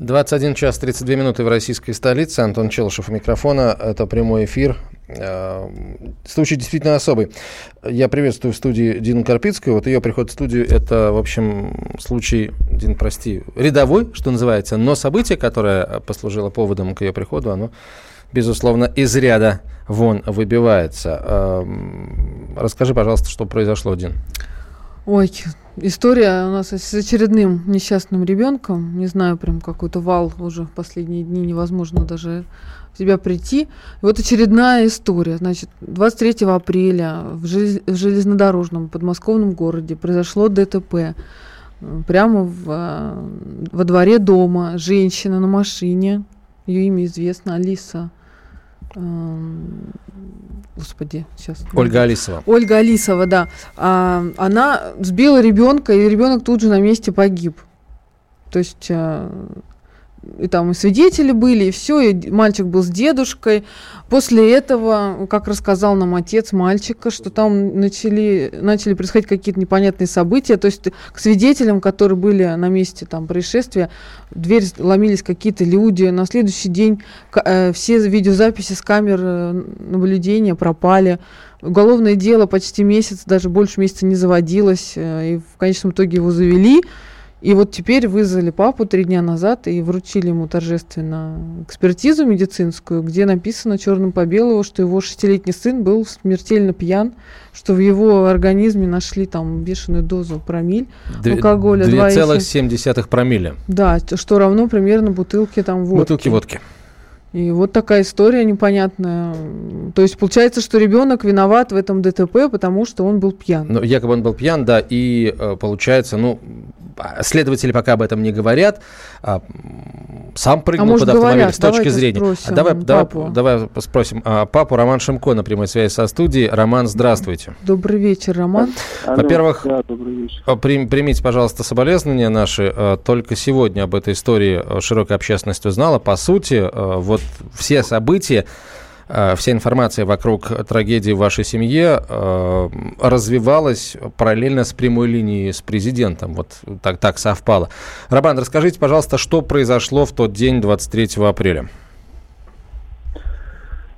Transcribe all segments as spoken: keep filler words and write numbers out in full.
двадцать один час тридцать две минуты в российской столице. Антон Челышев у микрофона. Это прямой эфир. Случай действительно особый. Я приветствую в студии Дину Карпицкую. Вот ее приход в студию — это, в общем, случай, Дин, прости, рядовой, что называется. Но событие, которое послужило поводом к ее приходу, оно, безусловно, из ряда вон выбивается. Расскажи, пожалуйста, что произошло, Дин. Ой, история у нас с очередным несчастным ребенком. Не знаю, прям какой-то вал уже в последние дни, невозможно даже в себя прийти. И вот очередная история. Значит, двадцать третьего апреля в железнодорожном подмосковном городе произошло ДТП. Прямо в, во дворе дома женщина на машине. Ее имя известно, Алиса. Господи, сейчас. Ольга Алисова. Ольга Алисова, да. А, она сбила ребенка, и ребенок тут же на месте погиб. То есть а, и там и свидетели были, и все, и мальчик был с дедушкой. После этого, как рассказал нам отец мальчика, что там начали, начали происходить какие-то непонятные события. То есть к свидетелям, которые были на месте там происшествия, в дверь ломились какие-то люди. На следующий день э, все видеозаписи с камер наблюдения пропали. Уголовное дело почти месяц, даже больше месяца не заводилось. Э, и в конечном итоге его завели. И вот теперь вызвали папу три дня назад и вручили ему торжественно экспертизу медицинскую, где написано черным по белому, что его шестилетний сын был смертельно пьян, что в его организме нашли там бешеную дозу промилль алкоголя. две целых семь десятых промилле. Да, что равно примерно бутылке там водки. Бутылки водки. И вот такая история непонятная. То есть получается, что ребенок виноват в этом ДТП, потому что он был пьян. Ну, якобы он был пьян, да, и получается, ну, следователи пока об этом не говорят. Сам прыгнул а под автомобиль говорят, с точки зрения. Спросим давай, давай, давай спросим папу. Роман Шимко на прямой связи со студией. Роман, здравствуйте. Добрый вечер, Роман. Алло, во-первых, да, примите, пожалуйста, соболезнования наши. Только сегодня об этой истории широкая общественность узнала. По сути, вот все события, вся информация вокруг трагедии в вашей семье э, развивалась параллельно с прямой линией с президентом. Вот так, так совпало. Роман, расскажите, пожалуйста, что произошло в тот день, двадцать третьего апреля?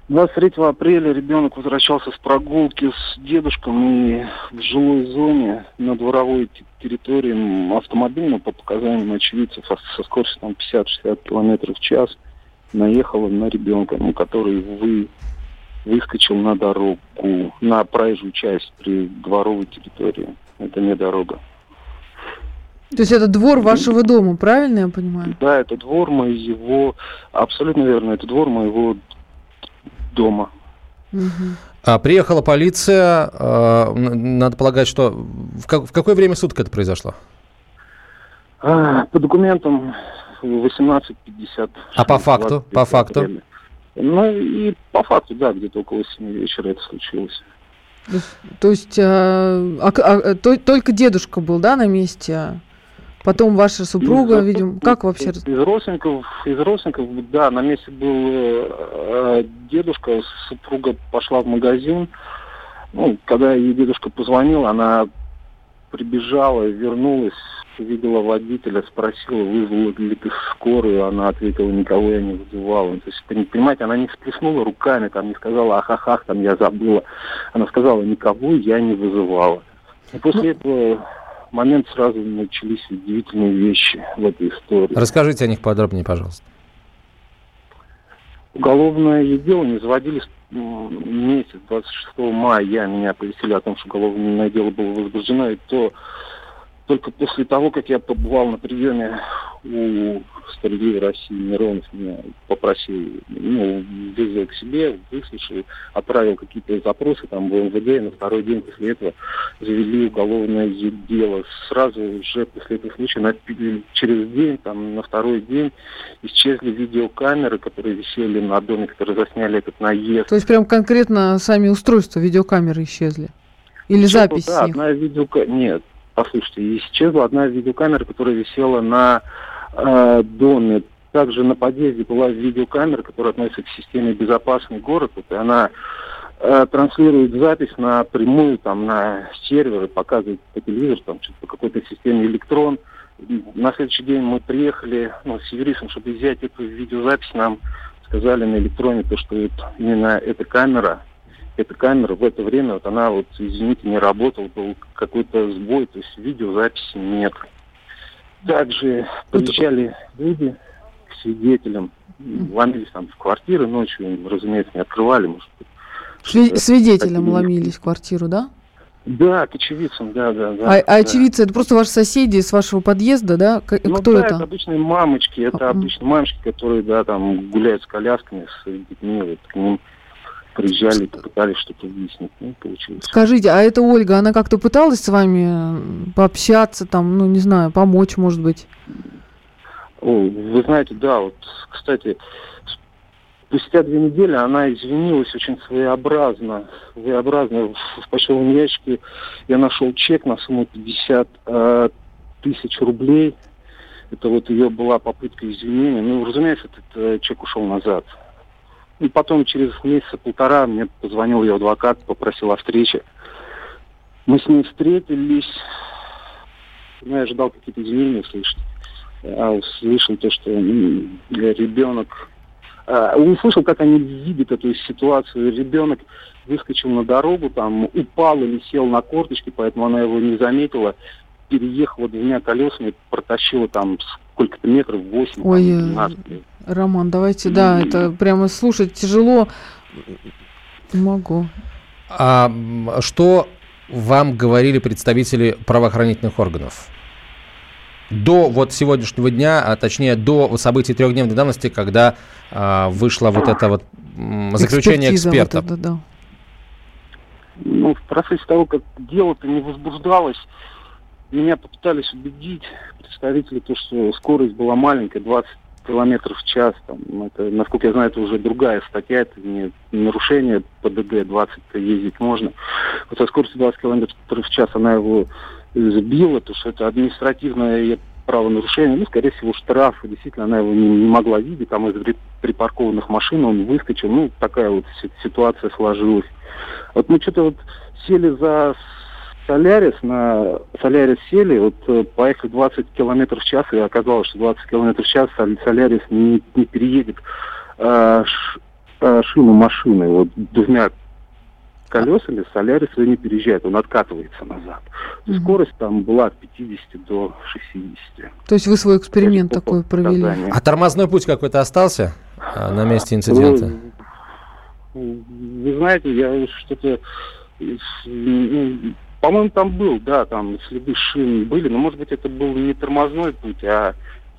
двадцать третьего апреля ребенок возвращался с прогулки с дедушком, и в жилой зоне на дворовой территории автомобильного, по показаниям очевидцев, со скоростью там, пятьдесят-шестьдесят километров в час наехала на ребенка, ну, который вы, выскочил на дорогу, на проезжую часть при дворовой территории. Это не дорога. То есть это двор вашего дома, правильно я понимаю? Да, это двор моего... Абсолютно верно, это двор моего дома. Угу. А приехала полиция. Э, надо полагать, что... В, как, в какое время суток это произошло? А, по документам... восемнадцать пятьдесят. А по факту? По факту? Время. Ну и по факту, да, где-то около семи вечера это случилось. То есть а, а, а, то, только дедушка был, да, на месте? Потом ваша супруга, из, видимо, как вообще? Из родственников, из родственников, да, на месте был э, дедушка, супруга пошла в магазин. Ну, когда ей дедушка позвонил, она прибежала, вернулась, увидела водителя, спросила, вызвала ли ты скорую, она ответила, никого я не вызывала. То есть, понимаете, она не всплеснула руками, там не сказала, ах, ах, ах, там я забыла. Она сказала, никого я не вызывала. И после этого момент сразу начались удивительные вещи в этой истории. Расскажите о них подробнее, пожалуйста. Уголовное дело не заводились месяц, двадцать шестого мая меня повестили о том, что уголовное дело было возбуждено, и то только после того, как я побывал на приеме у «Справедливой России», Миронов меня попросил, ну, вызвал к себе, выслушал, отправил какие-то запросы там в МВД, и на второй день после этого завели уголовное дело. Сразу же после этого случая, на, через день, там, на второй день исчезли видеокамеры, которые висели на доме, которые засняли этот наезд. То есть прям конкретно сами устройства, видеокамеры исчезли? Или исчезла, запись да, с них? Одна видеока... Нет. Послушайте, исчезла одна видеокамера, которая висела на э, доме. Также на подъезде была видеокамера, которая относится к системе «Безопасный город». Вот, и она э, транслирует запись напрямую там, на сервер, показывает по телевизору, там, по какой-то системе «Электрон». На следующий день мы приехали ну, с юристом, чтобы взять эту видеозапись. Нам сказали на «Электроне», то, что вот именно эта камера, эта камера в это время, вот она, вот, извините, не работала, был какой-то сбой, то есть видеозаписи нет. Также приезжали люди к свидетелям, ломились там в квартиры ночью, им, разумеется, не открывали. Может, Шли- свидетелям такие... ломились в квартиру, да? Да, к очевидцам, да, да, да. А, а очевидцы, да. Это просто ваши соседи с вашего подъезда, да? Кто ну, да, это? это обычные мамочки, это А-а-а. обычные мамочки, которые, да, там гуляют с колясками, с детьми, вот к ним приезжали, пытались что-то выяснить, ну, получилось. Скажите, а эта Ольга, она как-то пыталась с вами пообщаться, там, ну, не знаю, помочь, может быть? О, вы знаете, да, вот, кстати... Спустя две недели она извинилась очень своеобразно. Своеобразно в почтовом ящике я нашел чек на сумму пятьдесят э, тысяч рублей. Это вот ее была попытка извинения. Ну, разумеется, этот э, чек ушел назад. И потом через месяца полтора мне позвонил ее адвокат, попросил о встрече. Мы с ней встретились. Ну, я ожидал какие-то извинения услышать. А услышал то, что ну, ребенок... Услышал, как они видят эту ситуацию. Ребенок выскочил на дорогу, там упал или сел на корточки, поэтому она его не заметила. Переехала двумя колесами, протащила там сколько-то метров, восемь, Ой, там, пятнадцать. Роман, давайте, И... да, это прямо слушать тяжело. Не могу. А что вам говорили представители правоохранительных органов? До вот сегодняшнего дня, а точнее до событий трехдневной давности, когда а, вышло вот это вот м, заключение эксперта. Вот это, да. Ну, в процессе того, как дело-то не возбуждалось, меня попытались убедить представители, то, что скорость была маленькая, двадцать километров в час. Там, это, насколько я знаю, это уже другая статья, это не нарушение ПДД, двадцать ездить можно. Вот со скоростью двадцать километров в час она его... сбила, то что это административное правонарушение, ну, скорее всего, штраф, и действительно, она его не, не могла видеть, там из припаркованных машин он выскочил, ну, такая вот ситуация сложилась. Вот мы что-то вот сели за Солярис, на Солярис сели, вот поехали двадцать километров в час, и оказалось, что двадцать километров в час Солярис не, не переедет а, ш, а, шину машины, вот двумя колесами Солярис не переезжает, он откатывается назад. Mm-hmm. Скорость там была от пятидесяти до шестидесяти. То есть вы свой эксперимент такой провели? Создания. А тормозной путь какой-то остался а, на месте инцидента? Вы, вы знаете, я что-то... По-моему, там был, да, там следы шин были, но, может быть, это был не тормозной путь, а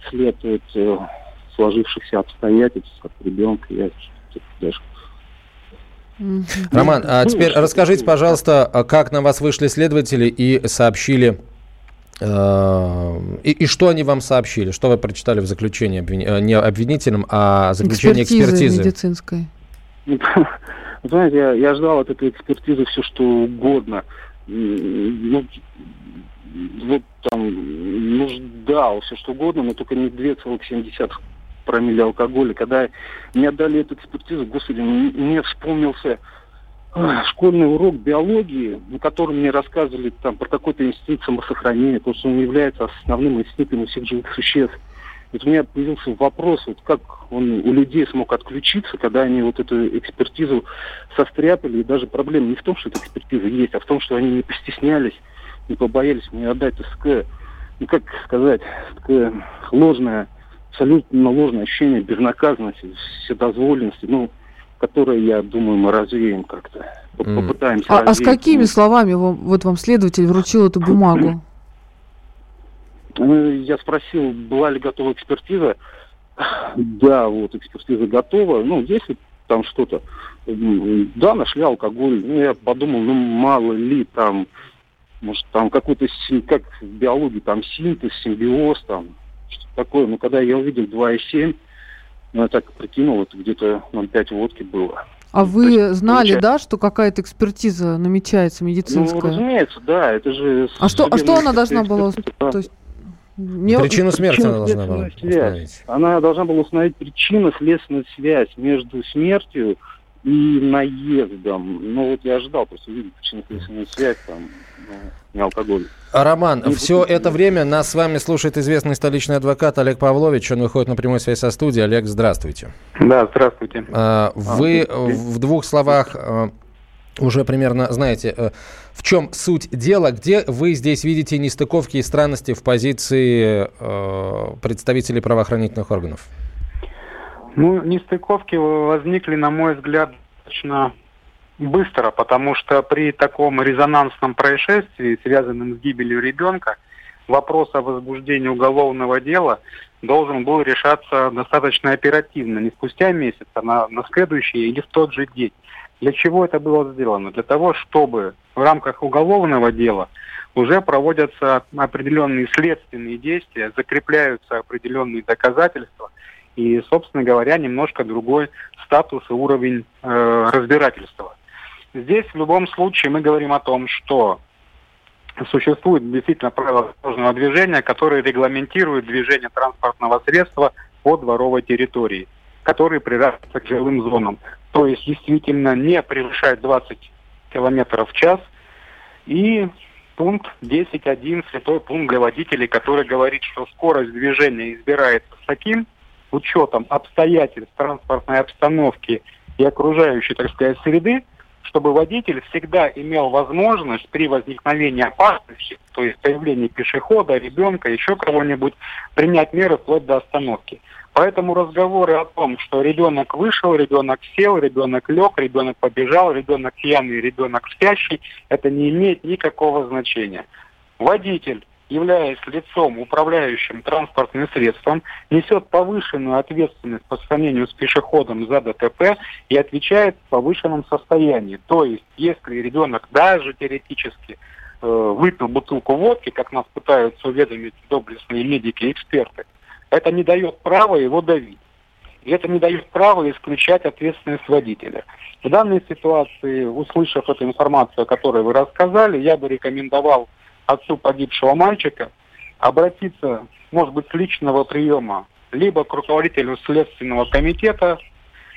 след вот, сложившихся обстоятельств от ребенка. Я что-то даже... Роман, а теперь расскажите, пожалуйста, как на вас вышли следователи и сообщили, э, и, и что они вам сообщили, что вы прочитали в заключении, обвин... не обвинительном, а заключении экспертизы. Экспертизы медицинской. Знаете, я, я ждал от этой экспертизы все, что угодно. Ну, вот там, ну, ждал все, что угодно, но только не две целых семь десятых. промилле алкоголя. Когда мне отдали эту экспертизу, господи, мне вспомнился школьный урок биологии, на котором мне рассказывали там про какой-то инстинкт самосохранения, потому что он является основным инстинктом у всех живых существ. Вот у меня появился вопрос, вот как он у людей смог отключиться, когда они вот эту экспертизу состряпали. И даже проблема не в том, что эта экспертиза есть, а в том, что они не постеснялись, не побоялись мне отдать такое, ну как сказать, такое ложное, абсолютно ложное ощущение безнаказанности, вседозволенности, ну, которое, я думаю, мы развеем как-то. Попытаемся mm. развеять. А, а с какими словами вам, вот вам следователь вручил эту бумагу? Я спросил, была ли готова экспертиза. Да, вот, экспертиза готова. Ну, если там что-то... Да, нашли алкоголь. Ну, я подумал, ну, мало ли там... Может, там какой-то... Как в биологии, там синтез, симбиоз, там... что-то такое. Но когда я увидел два и семь, ну, я так прикинул, это где-то ноль пять водки было. А вы есть, знали, намечается... да, что какая-то экспертиза намечается медицинская? Ну, разумеется, да. Это же... А что, а что она должна была... Да. То есть... Не... Причину смерти она должна была установить. Она должна была установить причину, следственную связь между смертью и наездом. Ну, вот я ожидал, просто увидел причину, следственную связь, там, ну, не алкоголь. Роман, не все это не время нас с вами слушает известный столичный адвокат Олег Павлович. Он выходит на прямую связь со студией. Олег, здравствуйте. Да, здравствуйте. Вы а, в двух словах... уже примерно знаете, в чем суть дела, где вы здесь видите нестыковки и странности в позиции э, представителей правоохранительных органов? Ну, нестыковки возникли, на мой взгляд, достаточно быстро, потому что при таком резонансном происшествии, связанном с гибелью ребенка, вопрос о возбуждении уголовного дела должен был решаться достаточно оперативно, не спустя месяц, а на, на следующий или в тот же день. Для чего это было сделано? Для того, чтобы в рамках уголовного дела уже проводятся определенные следственные действия, закрепляются определенные доказательства и, собственно говоря, немножко другой статус и уровень э, разбирательства. Здесь в любом случае мы говорим о том, что существует действительно правила дорожного движения, которые регламентируют движение транспортного средства по дворовой территории, которые приравниваются к жилым зонам. То есть, действительно, не превышать двадцать километров в час. И пункт десять один, святой пункт для водителей, который говорит, что скорость движения избирается с таким учетом обстоятельств транспортной обстановки и окружающей, так сказать, среды, чтобы водитель всегда имел возможность при возникновении опасности, то есть появлении пешехода, ребенка, еще кого-нибудь, принять меры вплоть до остановки. Поэтому разговоры о том, что ребенок вышел, ребенок сел, ребенок лег, ребенок побежал, ребенок пьяный, ребенок спящий, это не имеет никакого значения. Водитель, являясь лицом, управляющим транспортным средством, несет повышенную ответственность по сравнению с пешеходом за ДТП и отвечает в повышенном состоянии. То есть, если ребенок даже теоретически э, выпил бутылку водки, как нас пытаются уведомить доблестные медики и эксперты, это не дает права его давить. И это не дает права исключать ответственность водителя. В данной ситуации, услышав эту информацию, о которой вы рассказали, я бы рекомендовал отцу погибшего мальчика обратиться, может быть, с личного приема либо к руководителю Следственного комитета,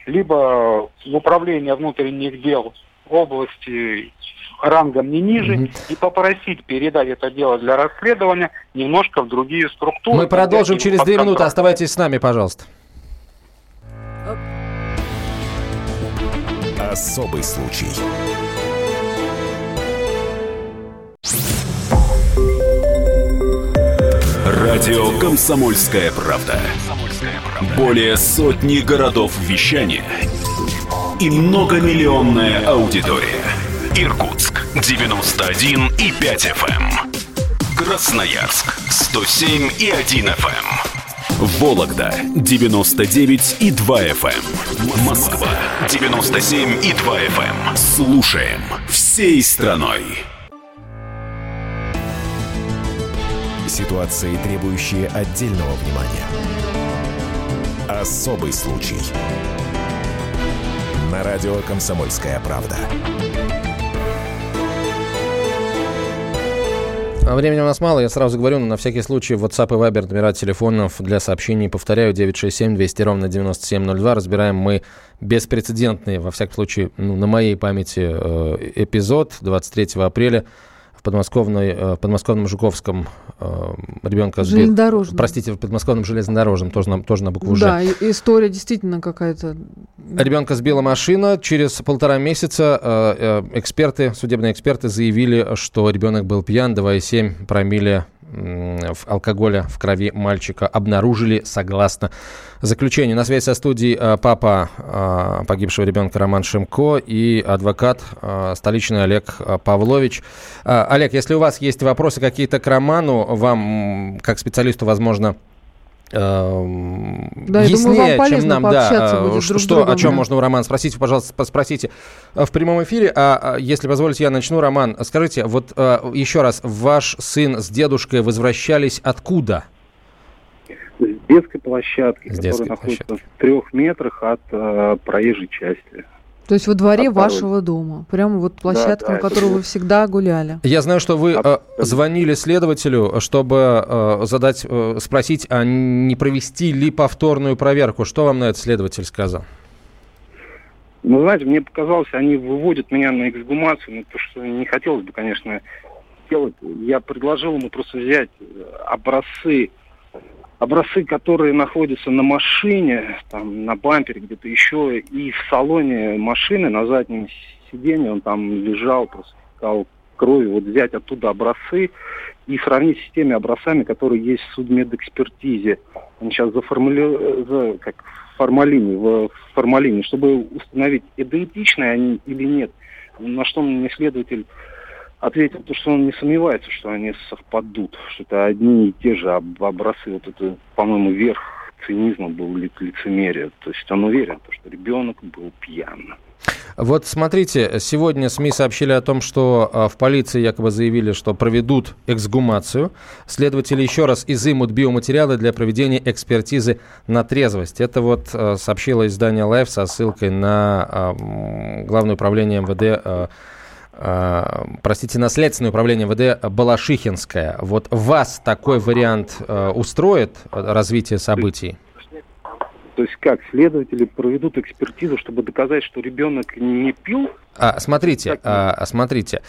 либо в Управление внутренних дел области рангом не ниже, mm-hmm. и попросить передать это дело для расследования немножко в другие структуры. Мы продолжим через две минуты. Оставайтесь с нами, пожалуйста. Особый случай. Радио «Комсомольская правда». Более сотни городов вещания и многомиллионная аудитория. Иркутск девяносто один и пять эф эм, Красноярск сто семь и один эф эм, Вологда девяносто девять и два эф эм, Москва девяносто семь и два эф эм. Слушаем всей страной. Ситуации, требующие отдельного внимания. Особый случай. На радио «Комсомольская правда». Времени у нас мало, я сразу говорю, но на всякий случай WhatsApp и Viber, номера телефонов для сообщений, повторяю, девять шесть семь двести ровно девяносто семь ноль два. Разбираем мы беспрецедентный, во всяком случае, ну, на моей памяти, эпизод двадцать третьего апреля. Подмосковной, в подмосковном Жуковском ребенка сбил. Простите, в подмосковном железнодорожном, тоже на, тоже на букву «Ж». Да, история действительно какая-то. Ребенка сбила машина. Через полтора месяца эксперты, судебные эксперты заявили, что ребенок был пьян, два и семь десятых промилле. Алкоголя в крови мальчика обнаружили согласно заключению. На связи со студией папа погибшего ребенка Роман Шимко и адвокат столичный Олег Павлович. Олег, если у вас есть вопросы какие-то к Роману, вам, как специалисту, возможно, да, яснее, думаю, чем нам, да, что, другом, о чем да. можно у Романа спросить, пожалуйста, спросите в прямом эфире. А если позволите, я начну. Роман, скажите, вот еще раз, ваш сын с дедушкой возвращались откуда? С детской площадки, с которая детской находится площадки. в трех метрах от э, проезжей части. То есть во дворе Отправить. вашего дома, прямо вот площадка, да, да, на которую вы всегда гуляли. Я знаю, что вы э, звонили следователю, чтобы э, задать, э, спросить, а не провести ли повторную проверку. Что вам на это следователь сказал? Ну, знаете, мне показалось, они выводят меня на эксгумацию, ну, потому что не хотелось бы, конечно, делать. Я предложил ему просто взять образцы, образцы, которые находятся на машине, там, на бампере где-то еще, и в салоне машины на заднем сиденье он там лежал, просто стал кровью, вот взять оттуда образцы и сравнить с теми образцами, которые есть в судмедэкспертизе. Они сейчас заформули... как формалине, в формалине, чтобы установить, идентичны они или нет. На что мне следователь ответил, то, что он не сомневается, что они совпадут, что это одни и те же образцы. Вот это, по-моему, верх цинизма был, лицемерие. То есть он уверен, что ребенок был пьян. Вот смотрите, сегодня СМИ сообщили о том, что в полиции якобы заявили, что проведут эксгумацию. Следователи еще раз изымут биоматериалы для проведения экспертизы на трезвость. Это вот сообщило издание «Лайф» со ссылкой на Главное управление МВД, простите, на Следственное управление МВД Балашихинское. Вот вас такой вариант устроит развитие событий? То есть как, следователи проведут экспертизу, чтобы доказать, что ребенок не пил? А, смотрите, а, смотрите.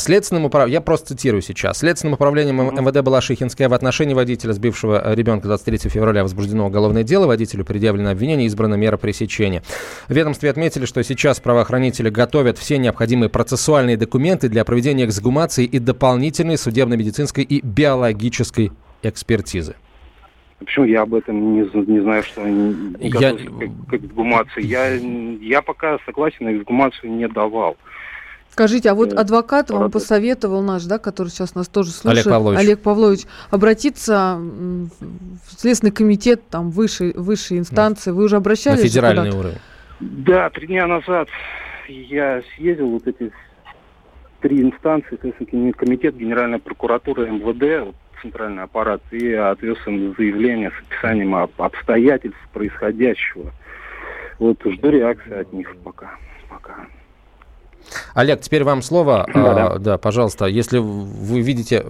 Следственным управ... Я просто цитирую сейчас. Следственным управлением МВД Балашихинская в отношении водителя, сбившего ребенка двадцать третьего февраля, возбуждено уголовное дело. Водителю предъявлено обвинение, избрана мера пресечения. В ведомстве отметили, что сейчас правоохранители готовят все необходимые процессуальные документы для проведения эксгумации и дополнительной судебно-медицинской и биологической экспертизы. Почему я об этом не, не знаю, что они готовы к, к эксгумации? Я, я пока согласен, на эксгумацию не давал. Скажите, а вот адвокат вам посоветовал наш, да, который сейчас нас тоже слушает, Олег Павлович, Олег Павлович обратиться в Следственный комитет, там, высшей, высшей инстанции. Вы уже обращались? На федеральный куда-то? Уровень. Да, три дня назад я съездил вот эти три инстанции, Следственный комитет, Генеральная прокуратура, МВД, центральный аппарат, и отвез им заявление с описанием обстоятельств происходящего. Вот жду реакции от них пока. пока. Олег, теперь вам слово. Да, а, да, пожалуйста, если вы видите...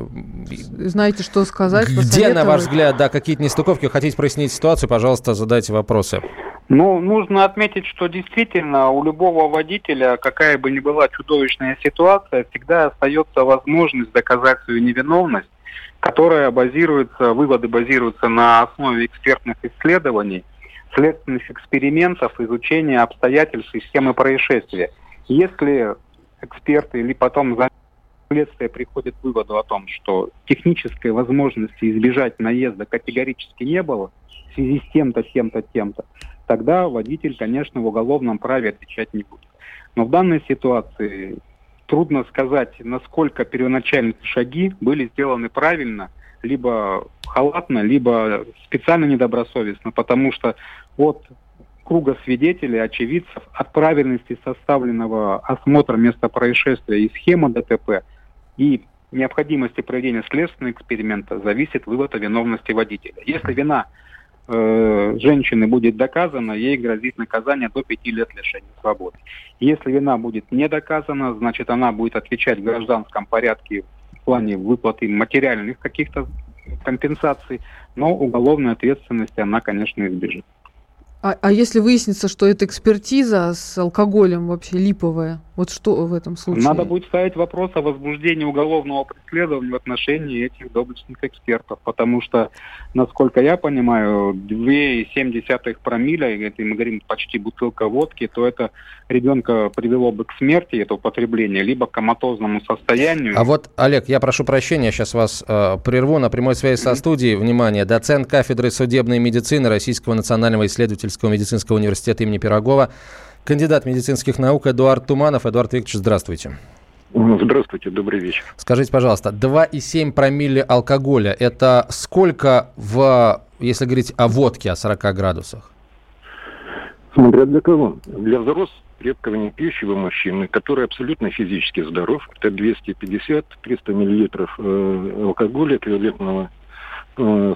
Знаете, что сказать? Где, на ваш взгляд, да, какие-то нестыковки, хотите прояснить ситуацию, пожалуйста, задайте вопросы. Ну, нужно отметить, что действительно у любого водителя, какая бы ни была чудовищная ситуация, всегда остается возможность доказать свою невиновность, которая базируется, выводы базируются на основе экспертных исследований, следственных экспериментов, изучения обстоятельств и схемы происшествия. Если эксперты или потом следствие приходит к выводу о том, что технической возможности избежать наезда категорически не было в связи с тем-то, тем-то, тем-то, тогда водитель, конечно, в уголовном праве отвечать не будет. Но в данной ситуации... трудно сказать, насколько первоначальные шаги были сделаны правильно, либо халатно, либо специально недобросовестно, потому что от круга свидетелей, очевидцев, от правильности составленного осмотра места происшествия и схемы ДТП и необходимости проведения следственного эксперимента зависит вывод о виновности водителя. Если вина э, женщины будет доказана, ей грозит наказание до пяти лет лишения свободы. Если вина будет не доказана, значит, она будет отвечать в гражданском порядке в плане выплаты материальных каких-то компенсаций, но уголовной ответственности она, конечно, избежит. А, а если выяснится, что это экспертиза с алкоголем вообще липовая, вот что в этом случае? Надо будет ставить вопрос о возбуждении уголовного преследования в отношении этих доблестных экспертов, потому что, насколько я понимаю, две целых семь десятых промилле, если мы говорим почти бутылка водки, то это ребенка привело бы к смерти, это употребление, либо к коматозному состоянию. А вот, Олег, я прошу прощения, я сейчас вас э, прерву на прямой связи со студией. Внимание, доцент кафедры судебной медицины Российского национального исследовательского медицинского университета имени Пирогова, кандидат медицинских наук Эдуард Туманов. Эдуард Викторович, здравствуйте. Здравствуйте, добрый вечер. Скажите, пожалуйста, два целых семь десятых промилле алкоголя, это сколько, в, если говорить о водке, о сорока градусах? Смотря для кого. Для взрослых, крепкого не пьющего мужчины, который абсолютно физически здоров, это двести пятьдесят - триста миллилитров алкоголя туалетного,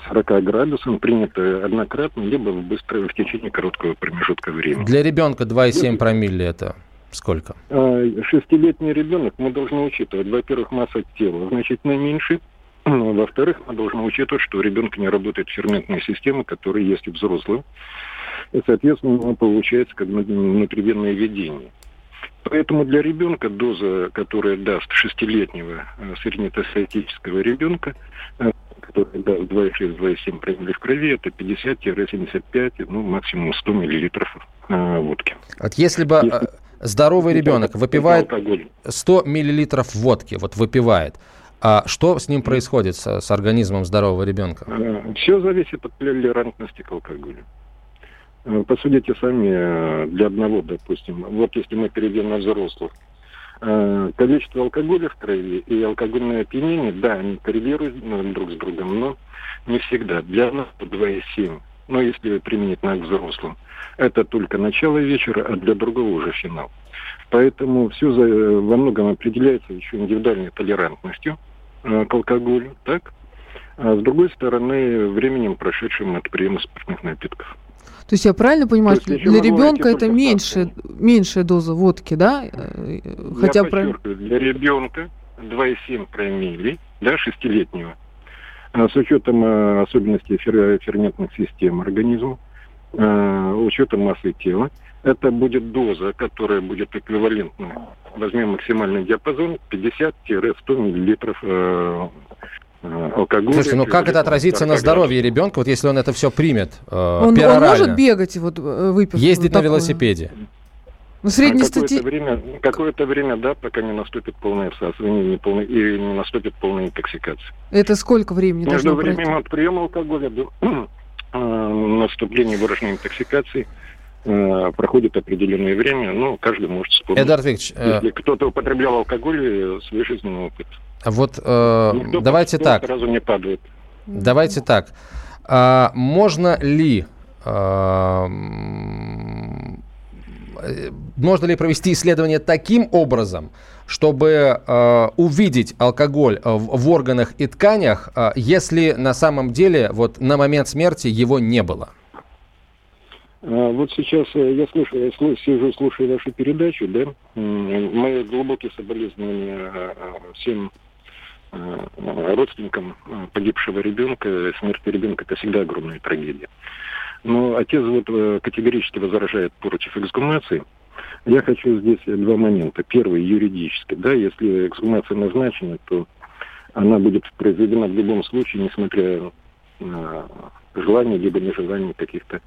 сорока градусов, принято однократно, либо в, быстро, в течение короткого промежутка времени. Для ребенка два целых семь десятых промилле это Сколько? Шестилетний ребенок мы должны учитывать. Во-первых, масса тела значительно меньше. Во-вторых, мы должны учитывать, что у ребенка не работает ферментная система, которая есть у взрослых. И, соответственно, получается как внутривенное введение. Поэтому для ребенка доза, которая даст шестилетнего среднестатистического ребенка, который даст два целых шесть десятых - два целых семь десятых промилле в крови, это пятьдесят - семьдесят пять, ну, максимум сто миллилитров водки. Вот если бы если... здоровый ребенок выпивает сто миллилитров водки, вот выпивает, а что с ним происходит, с, с организмом здорового ребенка? Все зависит от толерантности к алкоголю. Посудите сами, для одного, допустим, вот если мы перейдем на взрослых, количество алкоголя в крови и алкогольное опьянение, да, они коррелируют друг с другом, но не всегда. Для нас два целых семь десятых, но если применить на взрослом, это только начало вечера, а для другого уже финал. Поэтому все во многом определяется еще индивидуальной толерантностью к алкоголю, так? А с другой стороны, временем, прошедшим от приема спиртных напитков. То есть я правильно понимаю, что для ребенка это меньше, меньшая доза водки, да? Хотя я подчеркиваю, прав... для ребенка два целых семь десятых промилле, да, шестилетнего, с учетом особенностей ферментных систем организма, учетом массы тела, это будет доза, которая будет эквивалентна. Возьмем максимальный диапазон пятьдесят - сто миллилитров алкоголь. Слушайте, ну как это отразится на здоровье ребенка, вот если он это все примет э, он, он может бегать, вот, выпив? Ездить вот на велосипеде? Ну, средний а какое-то, стати... время, какое-то время, да, пока не наступит полное всасывание не полное, и не наступит полная интоксикация. Это сколько времени должно пройти? Между временем от приема алкоголя до э, наступления выраженной интоксикации проходит определенное время, но каждый может вспомнить. Эдуард Викторович, если э... кто-то употреблял алкоголь, свой жизненный опыт. Вот э, давайте так. Сразу не падает. Давайте так. А, можно ли а, можно ли провести исследование таким образом, чтобы э, увидеть алкоголь в, в органах и тканях, если на самом деле вот на момент смерти его не было? Вот сейчас я слушаю, я слушаю, сижу, слушаю вашу передачу, да, мои глубокие соболезнования всем родственникам погибшего ребенка. Смерть ребенка – это всегда огромная трагедия. Но отец вот категорически возражает против эксгумации. Я хочу здесь два момента. Первый – юридически, да, если эксгумация назначена, то она будет произведена в любом случае, несмотря на желание либо нежелание каких-то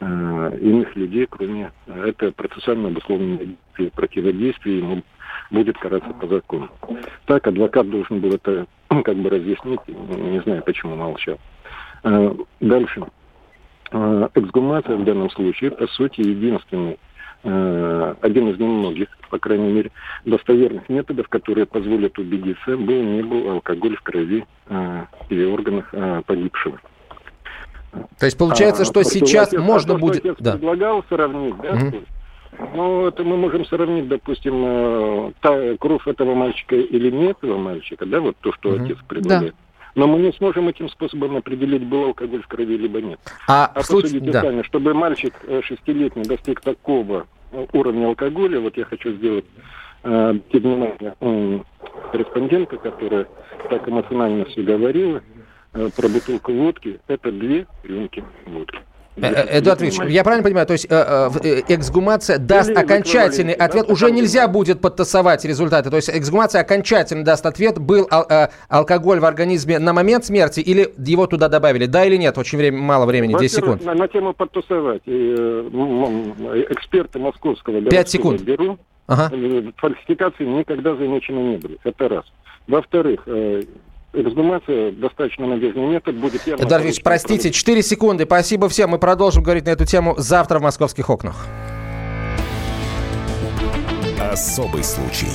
иных людей, кроме это процессуально обусловленное противодействие, ему будет караться по закону. Так адвокат должен был это как бы разъяснить, не знаю, почему молчал. Дальше. Эксгумация в данном случае, по сути, единственный, один из немногих, по крайней мере, достоверных методов, которые позволят убедиться, был не был алкоголь в крови или органах погибшего. То есть получается, а, что сейчас отец, можно то, будет... Что отец да. предлагал сравнить, да? Mm-hmm. Ну, это мы можем сравнить, допустим, та, кровь этого мальчика или не этого мальчика, да, вот то, что mm-hmm. отец предлагает. Да. Но мы не сможем этим способом определить, был алкоголь в крови, либо нет. А, а в случае... Да. Сами, чтобы мальчик шестилетний достиг такого уровня алкоголя, вот я хочу сделать э, внимание э, корреспондента, которая так эмоционально все говорила, про бутылку водки, это две рюмки водки. Эдуард Викторович, я правильно понимаю, то есть эксгумация даст окончательный ответ, уже нельзя будет подтасовать результаты, то есть эксгумация окончательно даст ответ, был алкоголь в организме на момент смерти или его туда добавили, да или нет, очень время, мало времени, десять секунд. На, на тему подтасовать, эксперты Московского городского бюро ага. фальсификации никогда замечены не были, это раз. Во-вторых, эксгумация достаточно надежный метод. Будет явно... Эдуард Ильич, простите, четыре секунды. Спасибо всем. Мы продолжим говорить на эту тему завтра в «Московских окнах». Особый случай.